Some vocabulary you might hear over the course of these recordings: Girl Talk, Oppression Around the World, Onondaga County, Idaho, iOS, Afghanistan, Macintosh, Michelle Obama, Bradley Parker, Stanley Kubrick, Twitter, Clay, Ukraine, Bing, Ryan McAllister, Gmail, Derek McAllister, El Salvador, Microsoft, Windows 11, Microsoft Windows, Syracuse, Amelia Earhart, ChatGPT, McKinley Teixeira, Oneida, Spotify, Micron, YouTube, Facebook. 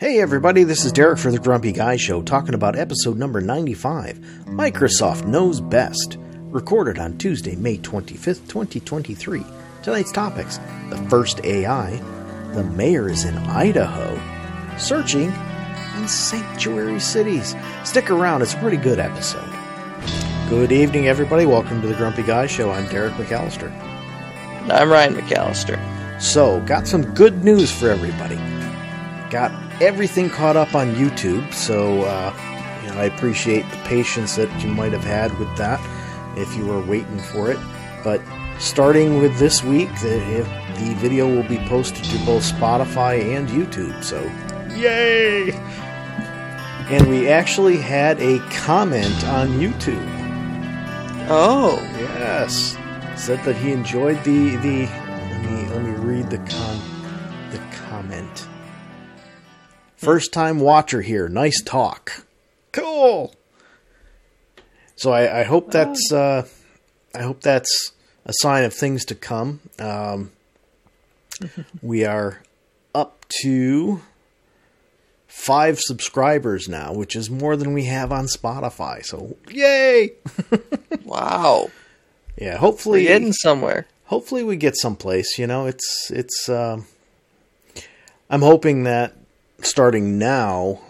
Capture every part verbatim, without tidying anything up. Hey everybody, this is Derek for the Grumpy Guy Show, talking about episode number ninety-five, Microsoft Knows Best, recorded on Tuesday, May twenty-fifth, twenty twenty-three. Tonight's topics, the first A I, the mayor is in Idaho, searching, and sanctuary cities. Stick around, it's a pretty good episode. Good evening everybody, welcome to the Grumpy Guy Show. I'm Derek McAllister. And I'm Ryan McAllister. So, got some good news for everybody. Got everything caught up on YouTube, so uh, you know, I appreciate the patience that you might have had with that if you were waiting for it. But starting with this week, the, the video will be posted to both Spotify and YouTube, so yay! And we actually had a comment on YouTube. Oh! Yes! Said that he enjoyed the... the let me, let me read the con, the comment. First time watcher here. Nice talk. Cool. So I, I hope that's uh, I hope that's a sign of things to come. Um, we are up to five subscribers now, which is more than we have on Spotify. So yay! Wow. Yeah. Hopefully we're getting somewhere. Hopefully we get someplace. You know, it's it's. Um, I'm hoping that. Starting now,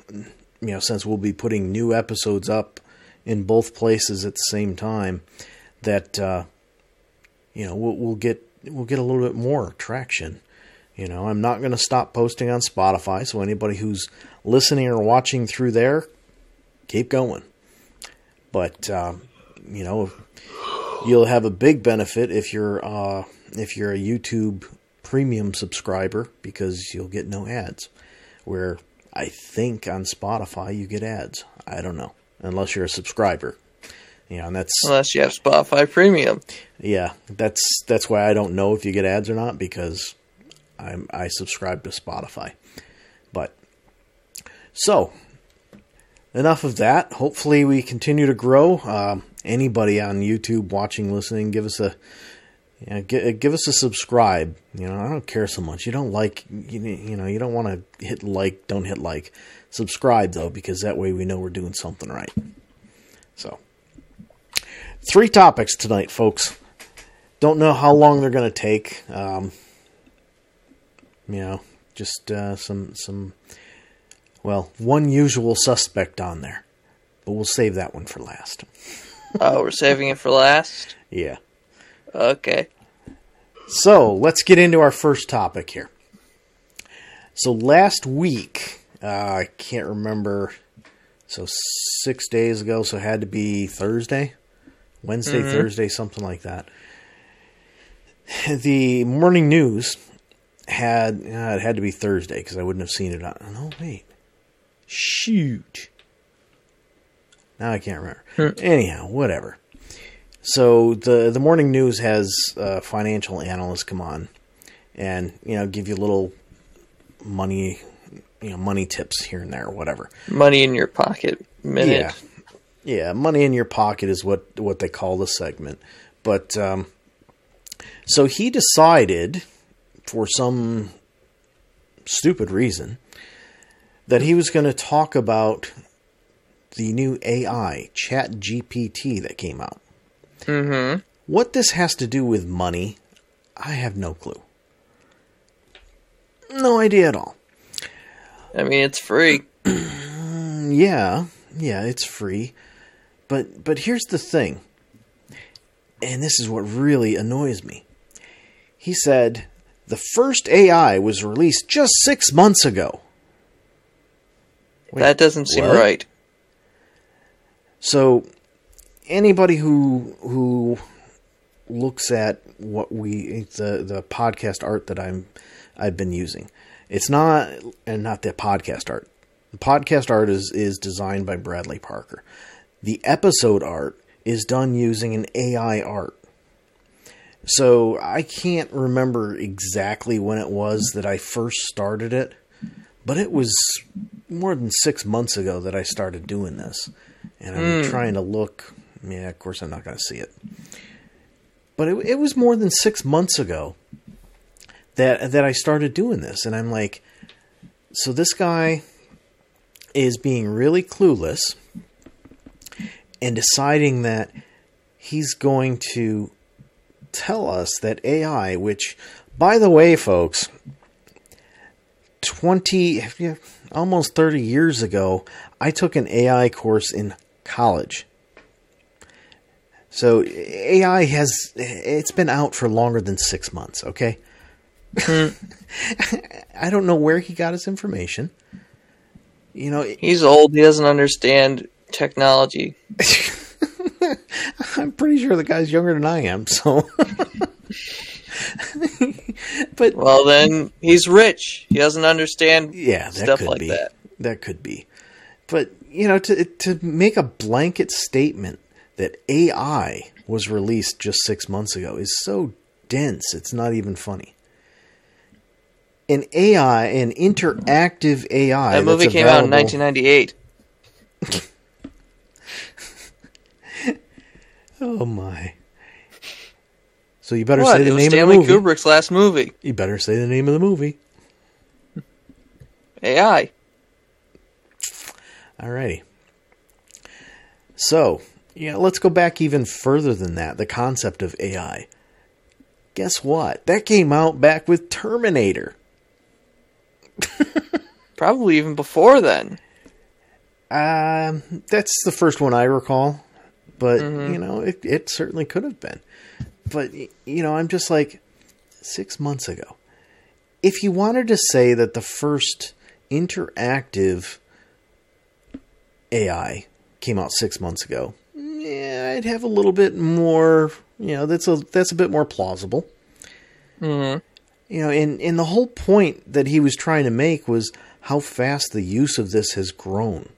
you know, since we'll be putting new episodes up in both places at the same time, that uh, you know we'll, we'll get we'll get a little bit more traction. You know, I'm not going to stop posting on Spotify, so anybody who's listening or watching through there, keep going. But um, you know, you'll have a big benefit if you're uh, if you're a YouTube Premium subscriber because you'll get no ads. Where I think on Spotify you get ads. I don't know. Unless you're a subscriber. You know, and that's unless you have Spotify Premium. Yeah, that's that's why I don't know if you get ads or not, because I'm I subscribe to Spotify. But so enough of that. Hopefully we continue to grow. Um, anybody on YouTube watching, listening, give us a you know, give, give us a subscribe. You know, I don't care so much. You don't like, you, you know, you don't want to hit like, don't hit like. Subscribe, though, because that way we know we're doing something right. So, three topics tonight, folks. Don't know how long they're going to take. Um, you know, just uh, some, some, well, one usual suspect on there. But we'll save that one for last. Oh, we're saving it for last? Yeah. Okay. So, let's get into our first topic here. So, last week, uh, I can't remember, so six days ago, so it had to be Thursday? Wednesday, mm-hmm. Thursday, something like that. The morning news had, uh, it had to be Thursday, because I wouldn't have seen it on, oh, wait. Shoot. Now I can't remember. Anyhow, whatever. So the the morning news has uh, financial analysts come on, and you know give you little money, you know money tips here and there, or whatever. Money in your pocket minute. Yeah, yeah. Money in your pocket is what what they call the segment. But um, so he decided, for some stupid reason, that he was going to talk about the new A I, ChatGPT, that came out. Mm-hmm. What this has to do with money, I have no clue. No idea at all. I mean, it's free. yeah, yeah, it's free. But but here's the thing, and this is what really annoys me. He said, the first A I was released just six months ago. Wait, that doesn't seem what? Right. So... Anybody who who looks at what we the the podcast art that I'm I've been using, it's not and not the podcast art. The podcast art is is designed by Bradley Parker. The episode art is done using an A I art. So I can't remember exactly when it was that I first started it, but it was more than six months ago that I started doing this, and I'm mm. trying to look. Yeah, of course I'm not going to see it. But it, it was more than six months ago that that I started doing this. And I'm like, so this guy is being really clueless and deciding that he's going to tell us that A I, which, by the way, folks, twenty, almost thirty years ago, I took an A I course in college. So A I has, it's been out for longer than six months, okay? I don't know where he got his information. You know, he's old. He doesn't understand technology. I'm pretty sure the guy's younger than I am. So, but well, then he's rich. He doesn't understand. Yeah, that stuff could like be. that. That could be. But you know, to to make a blanket statement that A I was released just six months ago is so dense. It's not even funny. An A I, an interactive A I. That movie came out in nineteen ninety-eight. Oh my! So you better what? say the it was name Stanley of the movie. Kubrick's last movie. You better say the name of the movie. A I. Alrighty. So yeah, let's go back even further than that. The concept of A I. Guess what? That came out back with Terminator. Probably even before then. Um, that's the first one I recall. But, mm-hmm. you know, it, it certainly could have been. But, you know, I'm just like, six months ago. If you wanted to say that the first interactive A I came out six months ago, yeah, I'd have a little bit more, you know, that's a, that's a bit more plausible. Mm-hmm. You know, and, and the whole point that he was trying to make was how fast the use of this has grown.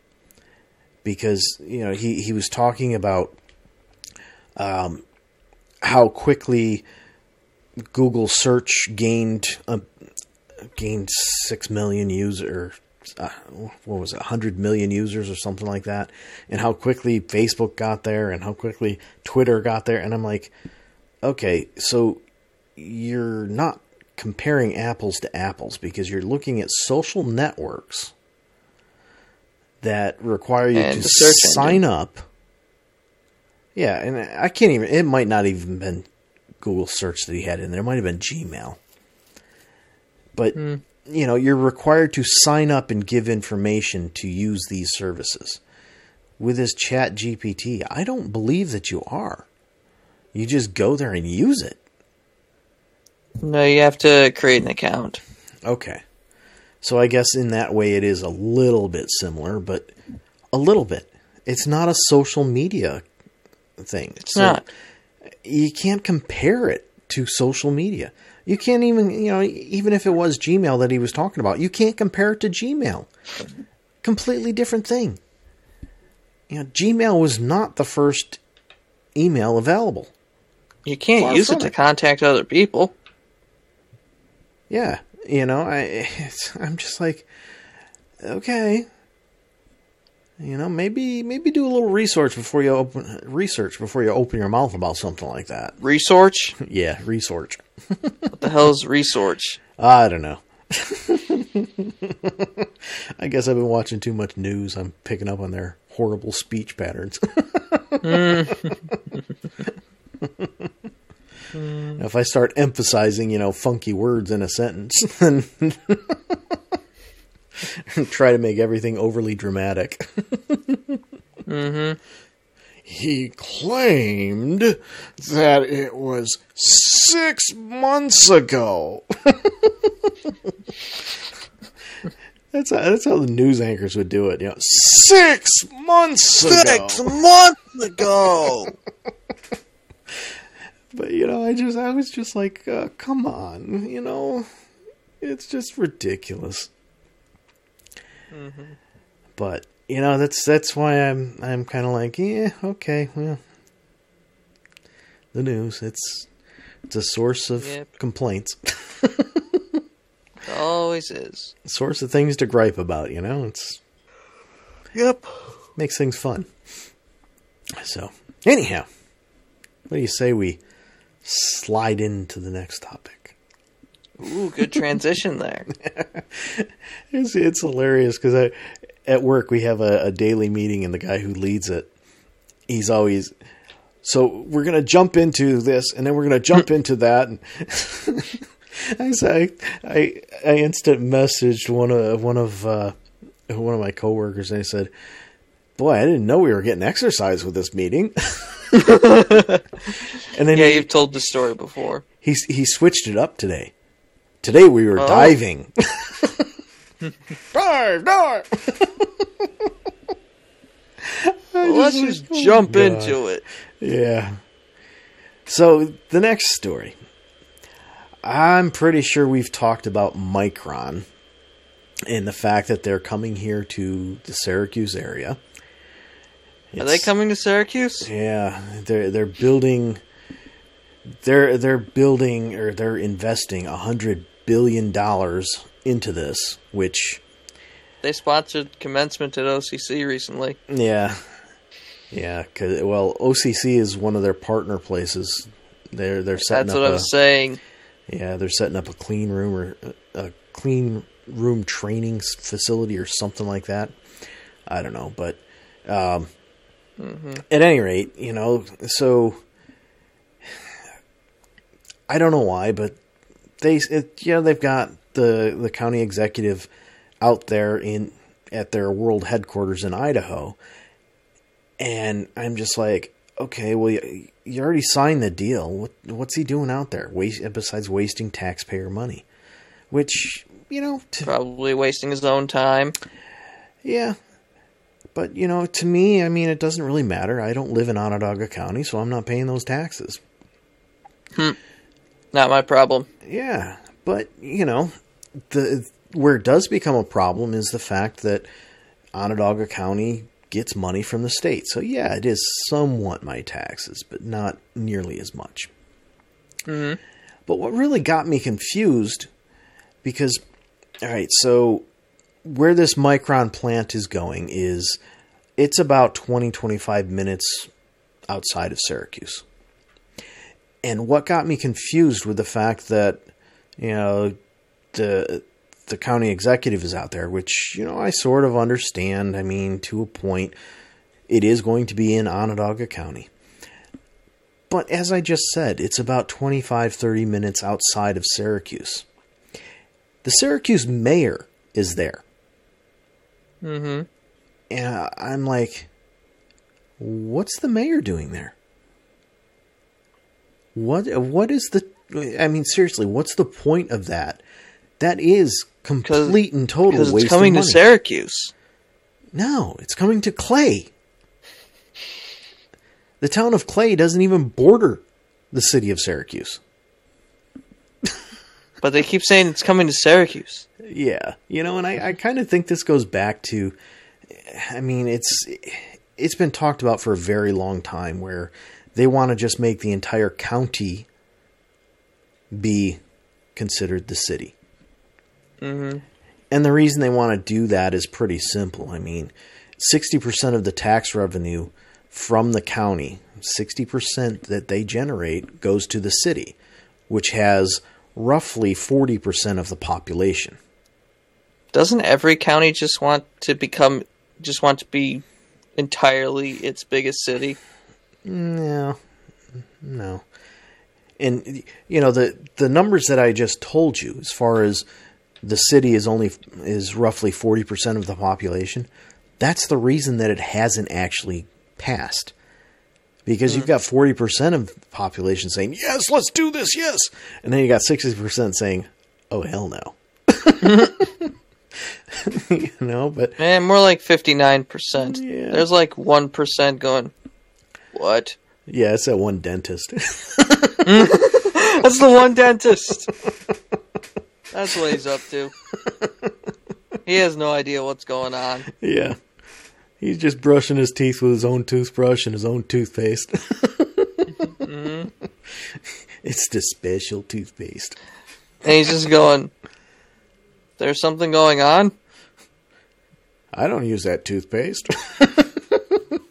Because, you know, he, he was talking about um, how quickly Google search gained uh, gained six million users, uh, what was it, one hundred million users or something like that, and how quickly Facebook got there and how quickly Twitter got there. And I'm like, okay, so you're not comparing apples to apples because you're looking at social networks that require you and to sign engine. up. Yeah, and I can't even... It might not even been Google search that he had in there. It might have been Gmail. But, mm. you know, you're required to sign up and give information to use these services. With this Chat G P T, I don't believe that you are. You just go there and use it. No, you have to create an account. Okay. So I guess in that way it is a little bit similar, but a little bit. It's not a social media thing. It's so not. You can't compare it to social media. You can't even, you know, even if it was Gmail that he was talking about, you can't compare it to Gmail. Completely different thing. You know, Gmail was not the first email available. You can't Far use it to it. contact other people. Yeah. You know, I, it's, I'm just like, okay, you know, maybe, maybe do a little research before you open research before you open your mouth about something like that. Research? Yeah. Research. What the hell is research? I don't know. I guess I've been watching too much news. I'm picking up on their horrible speech patterns. Now, if I start emphasizing, you know, funky words in a sentence, then try to make everything overly dramatic. Mm-hmm. He claimed that it was six months ago. That's how, that's how the news anchors would do it. You know, six months six ago. Six months ago. But, you know, I just I was just like, uh, come on, you know, it's just ridiculous. Mm-hmm. But, you know, that's that's why I'm I'm kind of like, yeah, okay, well, the news, it's it's a source of yep. complaints. It always is. Source of things to gripe about, you know, it's yep makes things fun. So, anyhow, what do you say we slide into the next topic? Ooh, good transition there. it's, it's hilarious because I at work we have a, a daily meeting, and the guy who leads it, he's always, so we're going to jump into this, and then we're going to jump into that. And I, I I I instant messaged one of one of uh, one of my coworkers, and I said, "Boy, I didn't know we were getting exercise with this meeting." And then yeah, he, you've told the story before. He he switched it up today. Today we were oh. diving. dive, dive. Well, let's just jump God. into it. Yeah. So the next story. I'm pretty sure we've talked about Micron and the fact that they're coming here to the Syracuse area. It's, Are they coming to Syracuse? Yeah, they're they're building, they're they're building or they're investing a hundred billion dollars into this, which they sponsored commencement at O C C recently. Yeah, yeah. Cause, well, O C C is one of their partner places. They're they're setting. That's up what a, I'm saying. Yeah, they're setting up a clean room or a clean room training facility or something like that. I don't know, but. Um, mm-hmm. At any rate, you know, so I don't know why, but they, it, you know, they've got the, the county executive out there in, at their world headquarters in Idaho. And I'm just like, okay, well, you, you already signed the deal. What, what's he doing out there? Waste, besides wasting taxpayer money, which, you know, t- probably wasting his own time. Yeah. But, you know, to me, I mean, it doesn't really matter. I don't live in Onondaga County, so I'm not paying those taxes. Hmm. Not my problem. Yeah. But, you know, the where it does become a problem is the fact that Onondaga County gets money from the state. So, yeah, it is somewhat my taxes, but not nearly as much. Mm-hmm. But what really got me confused, because, all right, so... where this Micron plant is going is it's about twenty, twenty-five minutes outside of Syracuse. And what got me confused with the fact that, you know, the, the county executive is out there, which, you know, I sort of understand. I mean, to a point, it is going to be in Onondaga County. But as I just said, it's about twenty-five, thirty minutes outside of Syracuse. The Syracuse mayor is there. Mm-hmm. And I'm like, what's the mayor doing there? What? What is the... I mean, seriously, what's the point of that? That is complete and total waste of money. It's coming to Syracuse. No, it's coming to Clay. The town of Clay doesn't even border the city of Syracuse. But they keep saying it's coming to Syracuse. Yeah. You know, and I, I kind of think this goes back to, I mean, it's it's been talked about for a very long time where they want to just make the entire county be considered the city. Mm-hmm. And the reason they want to do that is pretty simple. I mean, sixty percent of the tax revenue from the county, sixty percent that they generate goes to the city, which has... roughly forty percent of the population. Doesn't every county just want to become, just want to be entirely its biggest city? No. No. And, you know, the, the numbers that I just told you, as far as the city is only, is roughly forty percent of the population, that's the reason that it hasn't actually passed. Because you've got forty percent of the population saying, yes, let's do this, yes. And then you got sixty percent saying, oh, hell no. You know, but... man, more like fifty-nine percent. Yeah. There's like one percent going, what? Yeah, it's that one dentist. That's the one dentist. That's what he's up to. He has no idea what's going on. Yeah. He's just brushing his teeth with his own toothbrush and his own toothpaste. Mm-hmm. It's the special toothpaste. And he's just going, there's something going on? I don't use that toothpaste.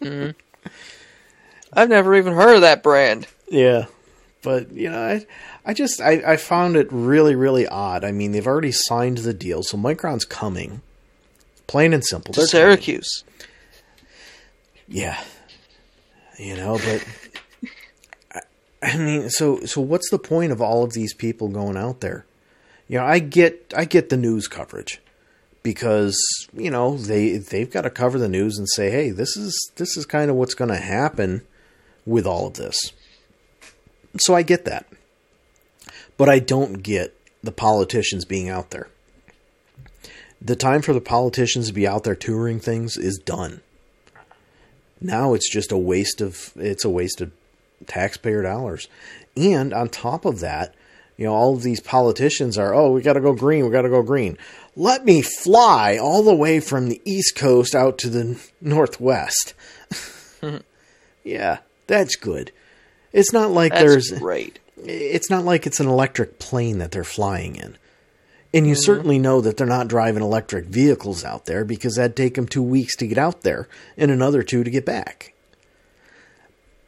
Mm-hmm. I've never even heard of that brand. Yeah. But, you know, I, I just, I, I found it really, really odd. I mean, they've already signed the deal, so Micron's coming. Plain and simple. To Syracuse. Coming. Yeah. You know, but... I mean, so so what's the point of all of these people going out there? You know, I get I get the news coverage because, you know, they they've got to cover the news and say, hey, this is this is kind of what's going to happen with all of this. So I get that, but I don't get the politicians being out there. The time for the politicians to be out there touring things is done. Now it's just a waste of it's a waste of. taxpayer dollars. And on top of that, you know, all of these politicians are, oh, we got to go green. We got to go green. Let me fly all the way from the East Coast out to the Northwest. Yeah, that's good. It's not like that's there's great. It's not like it's an electric plane that they're flying in. And you mm-hmm. certainly know that they're not driving electric vehicles out there because that'd take them two weeks to get out there and another two to get back.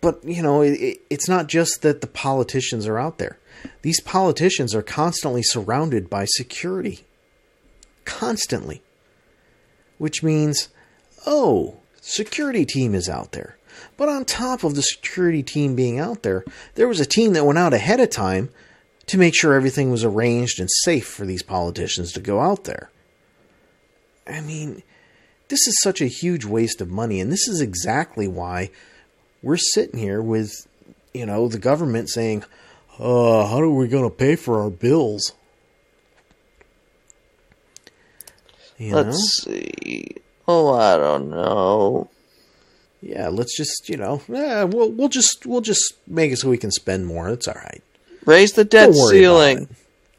But, you know, it, it's not just that the politicians are out there. These politicians are constantly surrounded by security. Constantly. Which means, oh, security team is out there. But on top of the security team being out there, there was a team that went out ahead of time to make sure everything was arranged and safe for these politicians to go out there. I mean, this is such a huge waste of money, and this is exactly why... We're sitting here with, you know, the government saying, uh, how are we going to pay for our bills? You let's know? see. Oh, I don't know. Yeah, let's just, you know, eh, we'll, we'll just we'll just make it so we can spend more. It's all right. Raise the debt don't ceiling.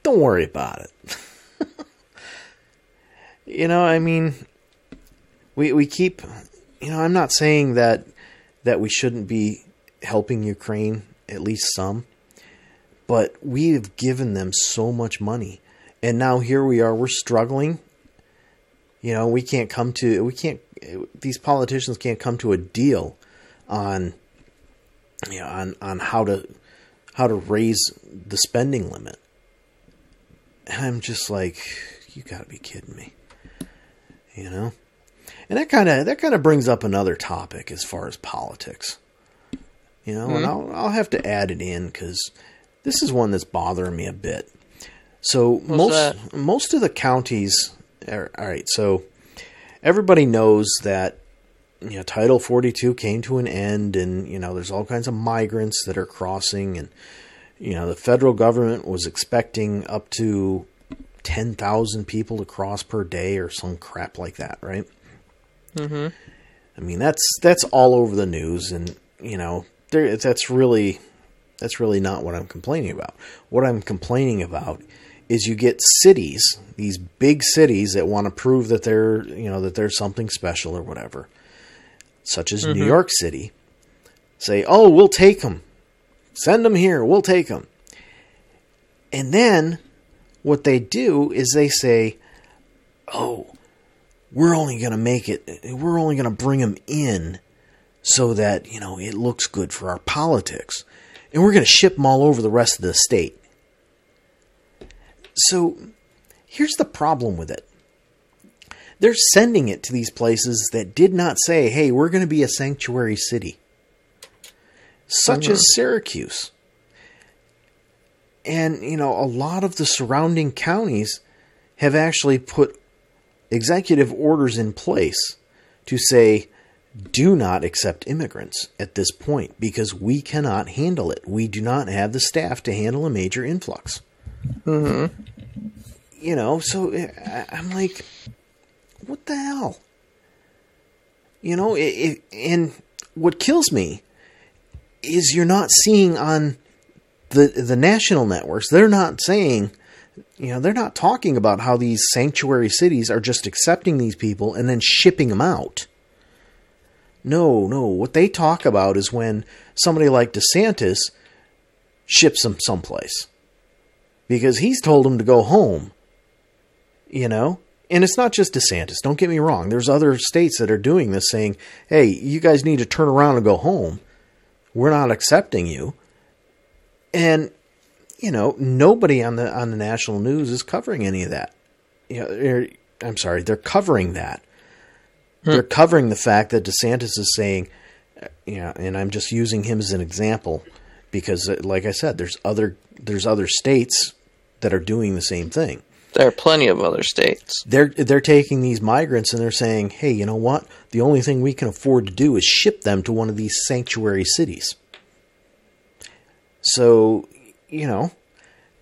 Don't worry about it. You know, I mean, we we keep, you know, I'm not saying that that we shouldn't be helping Ukraine, at least some. But we have given them so much money. And now here we are, we're struggling. You know, we can't come to, we can't, these politicians can't come to a deal on, you know, on, on how to, how to raise the spending limit. And I'm just like, you gotta be kidding me, you know? And that kind of that kind of brings up another topic as far as politics, you know. Mm-hmm. And I'll I'll have to add it in because this is one that's bothering me a bit. So What's most that? most of the counties, are, all right. So everybody knows that, you know, Title forty-two came to an end, and you know there's all kinds of migrants that are crossing, and you know the federal government was expecting up to ten thousand people to cross per day or some crap like that, right? Mm-hmm. I mean, that's that's all over the news, and you know, there, that's really that's really not what I'm complaining about. What I'm complaining about is you get cities, these big cities that want to prove that they're you know that they're something special or whatever, such as mm-hmm. New York City, say, "Oh, we'll take them, send them here, we'll take them," and then what they do is they say, "Oh, we're only going to make it, we're only going to bring them in so that, you know, it looks good for our politics. And we're going to ship them all over the rest of the state." So here's the problem with it. They're sending it to these places that did not say, hey, we're going to be a sanctuary city, such as Syracuse. And, you know, a lot of the surrounding counties have actually put executive orders in place to say, do not accept immigrants at this point because we cannot handle it. We do not have the staff to handle a major influx. Mm-hmm. You know, so I'm like, what the hell? You know, it, it, and what kills me is you're not seeing on the the national networks, they're not saying... You know, they're not talking about how these sanctuary cities are just accepting these people and then shipping them out. No, no. What they talk about is when somebody like DeSantis ships them someplace because he's told them to go home, you know? And it's not just DeSantis. Don't get me wrong. There's other states that are doing this saying, hey, you guys need to turn around and go home. We're not accepting you. And... you know, nobody on the on the national news is covering any of that. You know, I'm sorry, they're covering that. Hmm. They're covering the fact that DeSantis is saying, you know, and I'm just using him as an example because, like I said, there's other there's other states that are doing the same thing. There are plenty of other states. They're they're taking these migrants and they're saying, hey, you know what? The only thing we can afford to do is ship them to one of these sanctuary cities. So, you know,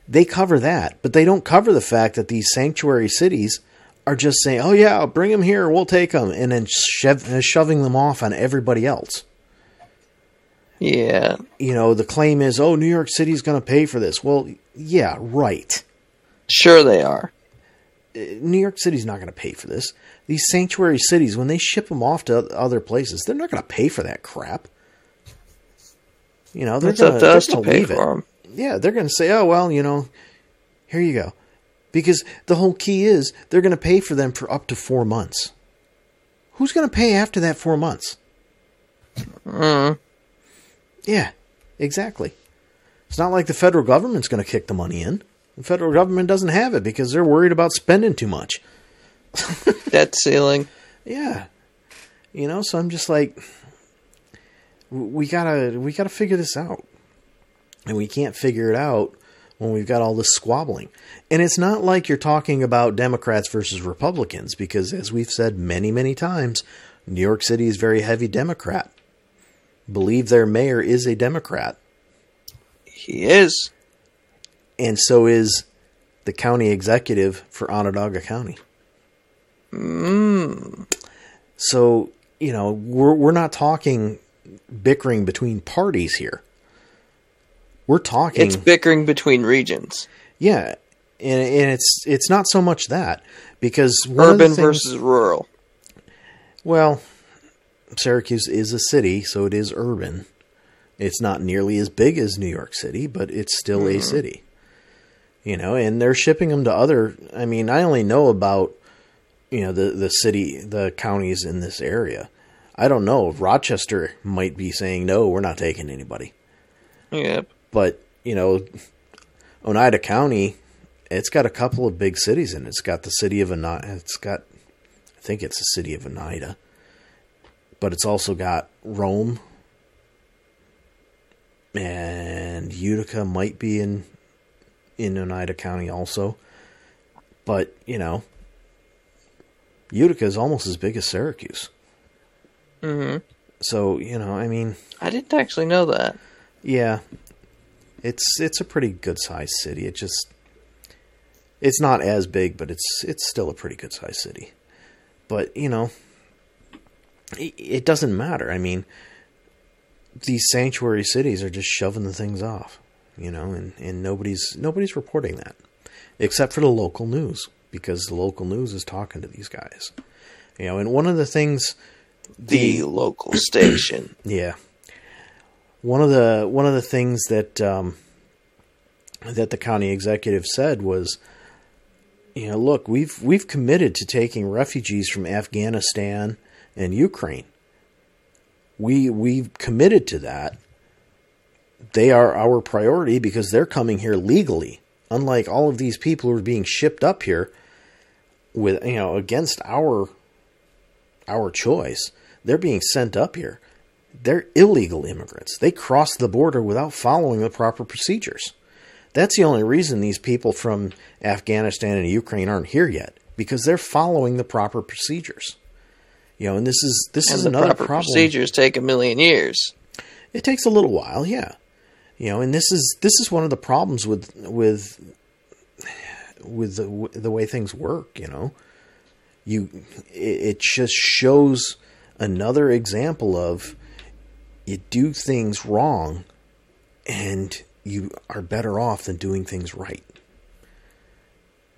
they cover that, but they don't cover the fact that these sanctuary cities are just saying, oh, yeah, I'll bring them here. We'll take them. And then sho- shoving them off on everybody else. Yeah. You know, the claim is, oh, New York City's going to pay for this. Well, yeah, right. Sure they are. New York City's not going to pay for this. These sanctuary cities, when they ship them off to other places, they're not going to pay for that crap. You know, they're going to leave it. Them. Yeah, they're going to say, oh, well, you know, here you go. Because the whole key is they're going to pay for them for up to four months. Who's going to pay after that four months? Mm. Yeah, exactly. It's not like the federal government's going to kick the money in. The federal government doesn't have it because they're worried about spending too much. Debt ceiling. Yeah. You know, so I'm just like, we gotta, we gotta figure this out. And we can't figure it out when we've got all this squabbling. And it's not like you're talking about Democrats versus Republicans, because as we've said many, many times, New York City is very heavy Democrat. Believe their mayor is a Democrat. He is. And so is the county executive for Onondaga County. Mm. So, you know, we're we're not talking bickering between parties here. We're talking... It's bickering between regions. Yeah, and, and it's it's not so much that, because... Urban things, versus rural. Well, Syracuse is a city, so it is urban. It's not nearly as big as New York City, but it's still mm-hmm. a city. You know, and they're shipping them to other, I mean, I only know about, you know, the, the city, the counties in this area. I don't know. Rochester might be saying, no, we're not taking anybody. Yep. But, you know, Oneida County, it's got a couple of big cities in it. It's got the city of Oneida. It's got, I think it's the city of Oneida. But it's also got Rome. And Utica might be in... in Oneida County also. But, you know, Utica is almost as big as Syracuse. Mm-hmm. So, you know, I mean... I didn't actually know that. Yeah. It's it's a pretty good-sized city. It just... It's not as big, but it's it's still a pretty good-sized city. But, you know, it, it doesn't matter. I mean, these sanctuary cities are just shoving the things off. You know, and, and nobody's nobody's reporting that, except for the local news, because the local news is talking to these guys. You know, and one of the things the, the local station, yeah, one of the one of the things that um, that the county executive said was, you know, look, we've we've committed to taking refugees from Afghanistan and Ukraine. We we've committed to that. They are our priority because they're coming here legally, unlike all of these people who are being shipped up here with, you know, against our our choice. They're being sent up here. They're illegal immigrants. They crossed the border without following the proper procedures. That's the only reason these people from Afghanistan and Ukraine aren't here yet, because they're following the proper procedures. You know, and this is this and is the another proper problem. Procedures take a million years. It takes a little while, yeah. You know, and this is this is one of the problems with with with the, w- the way things work. You know, you it, it just shows another example of you do things wrong, and you are better off than doing things right.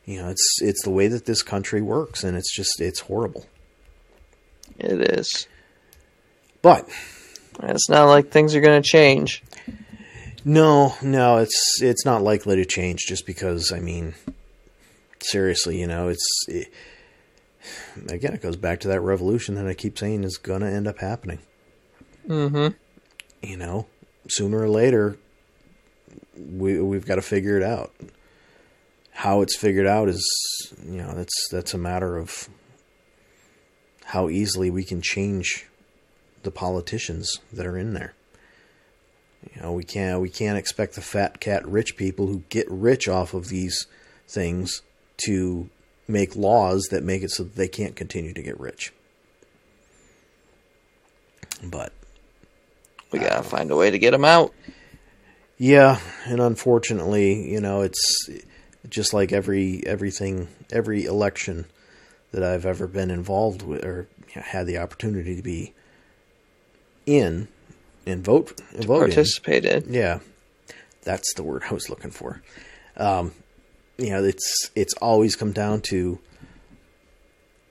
You know, it's it's the way that this country works, and it's just it's horrible. It is, but it's not like things are going to change. No, no, it's it's not likely to change just because, I mean, seriously, you know, it's, it, again, it goes back to that revolution that I keep saying is going to end up happening. Mm-hmm. You know, sooner or later, we, we've got to figure it out. How it's figured out is, you know, that's that's a matter of how easily we can change the politicians that are in there. You know, we can't we can't expect the fat cat rich people who get rich off of these things to make laws that make it so that they can't continue to get rich. But we gotta uh, find a way to get them out. Yeah, and unfortunately, you know, it's just like every everything, every election that I've ever been involved with or had the opportunity to be in and vote, and vote participate in. Yeah, that's the word I was looking for. Um, you know, it's it's always come down to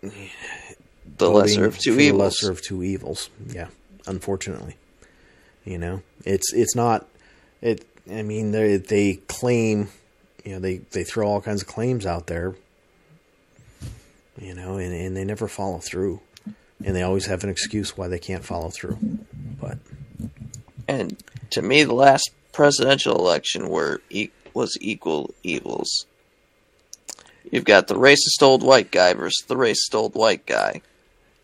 the lesser of two evils. The lesser of two evils. Yeah, unfortunately, you know, it's it's not. It. I mean, they they claim, you know, they, they throw all kinds of claims out there, you know, and, and they never follow through, and they always have an excuse why they can't follow through. But and to me, the last presidential election were e- was equal evils. You've got the racist old white guy versus the racist old white guy.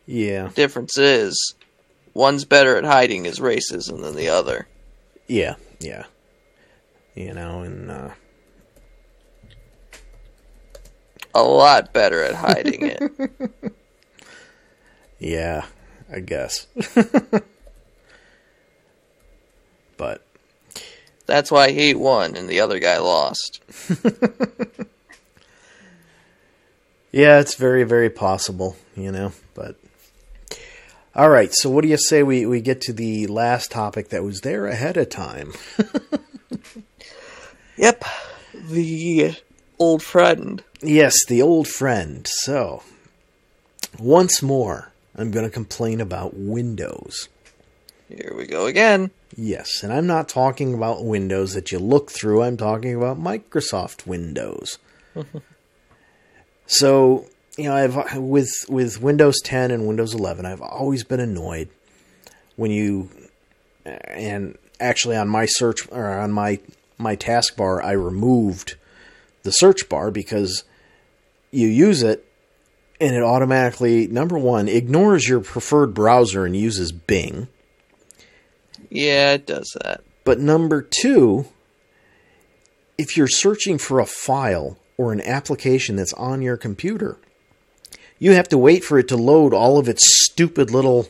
Yeah. The difference is one's better at hiding his racism than the other. Yeah. Yeah. You know, and uh, a lot better at hiding it. Yeah, I guess. But that's why he won and the other guy lost. Yeah, it's very, very possible, you know, but all right, so what do you say we, we get to the last topic that was there ahead of time? Yep, the old friend. Yes, the old friend. So, once more, I'm going to complain about Windows. Here we go again. Yes, and I'm not talking about Windows that you look through. I'm talking about Microsoft Windows. So, you know, I've with with Windows ten and Windows eleven, I've always been annoyed when you and actually on my search or on my my taskbar, I removed the search bar because you use it and it automatically, number one, ignores your preferred browser and uses Bing. Yeah, it does that. But number two, if you're searching for a file or an application that's on your computer, you have to wait for it to load all of its stupid little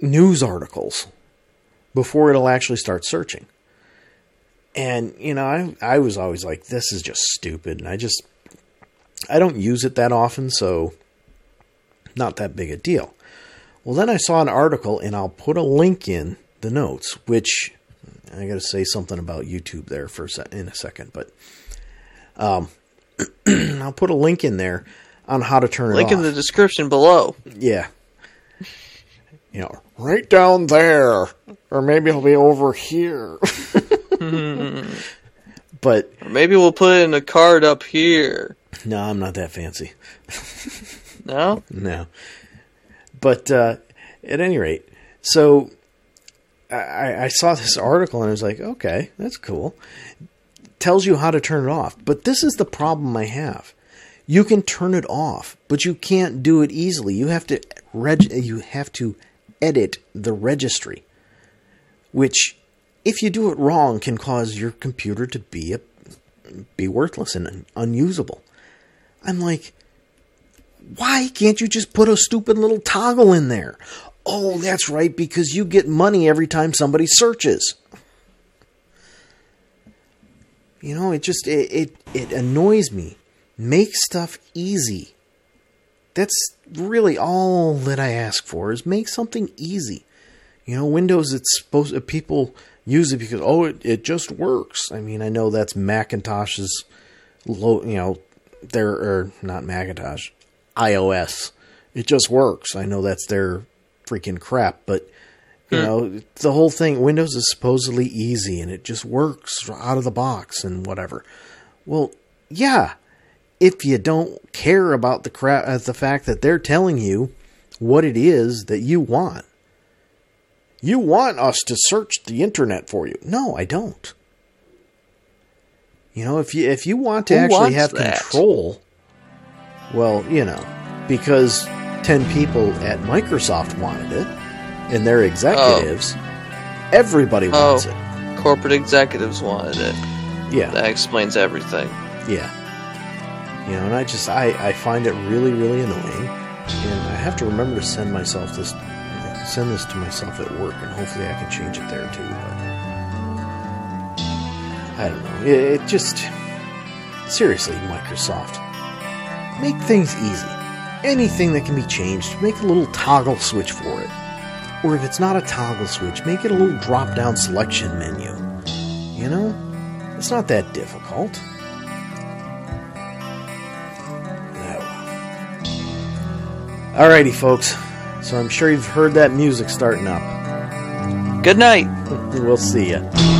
news articles before it'll actually start searching. And, you know, I I was always like, this is just stupid. And I just, I don't use it that often, so not that big a deal. Well, then I saw an article, and I'll put a link in the notes, which I got to say something about YouTube there for a se- in a second. But um, I'll put a link in there on how to turn it off. Link in the description below. Yeah. You know, right down there. Or maybe it'll be over here. But or maybe we'll put it in a card up here. No, I'm not that fancy. No? No. But uh, at any rate, so I, I saw this article and I was like, okay, that's cool. Tells you how to turn it off. But this is the problem I have. You can turn it off, but you can't do it easily. You have to reg- you have to edit the registry, which if you do it wrong, can cause your computer to be a, be worthless and unusable. I'm like, why can't you just put a stupid little toggle in there? Oh, that's right, because you get money every time somebody searches. You know, it just it it, it annoys me. Make stuff easy. That's really all that I ask for is make something easy. You know, Windows, it's supposed to, people use it because, oh, it, it just works. I mean, I know that's Macintosh's, low, you know, their, or not Macintosh, iOS. It just works. I know that's their freaking crap, but, you hmm. know, the whole thing, Windows is supposedly easy and it just works out of the box and whatever. Well, yeah, if you don't care about the crap, uh, the fact that they're telling you what it is that you want. You want us to search the internet for you. No, I don't. You know, if you if you want to Who actually have that? control, well, you know, because ten people at Microsoft wanted it, and their executives, oh. everybody wants oh. it. Corporate executives wanted it. Yeah. That explains everything. Yeah. You know, and I just, I, I find it really, really annoying. And I have to remember to send myself this, send this to myself at work, and hopefully I can change it there too. But I don't know. It, it just, seriously, Microsoft, make things easy. Anything that can be changed, make a little toggle switch for it. Or if it's not a toggle switch, make it a little drop-down selection menu. You know? It's not that difficult. Alrighty, folks. So I'm sure you've heard that music starting up. Good night. We'll see ya.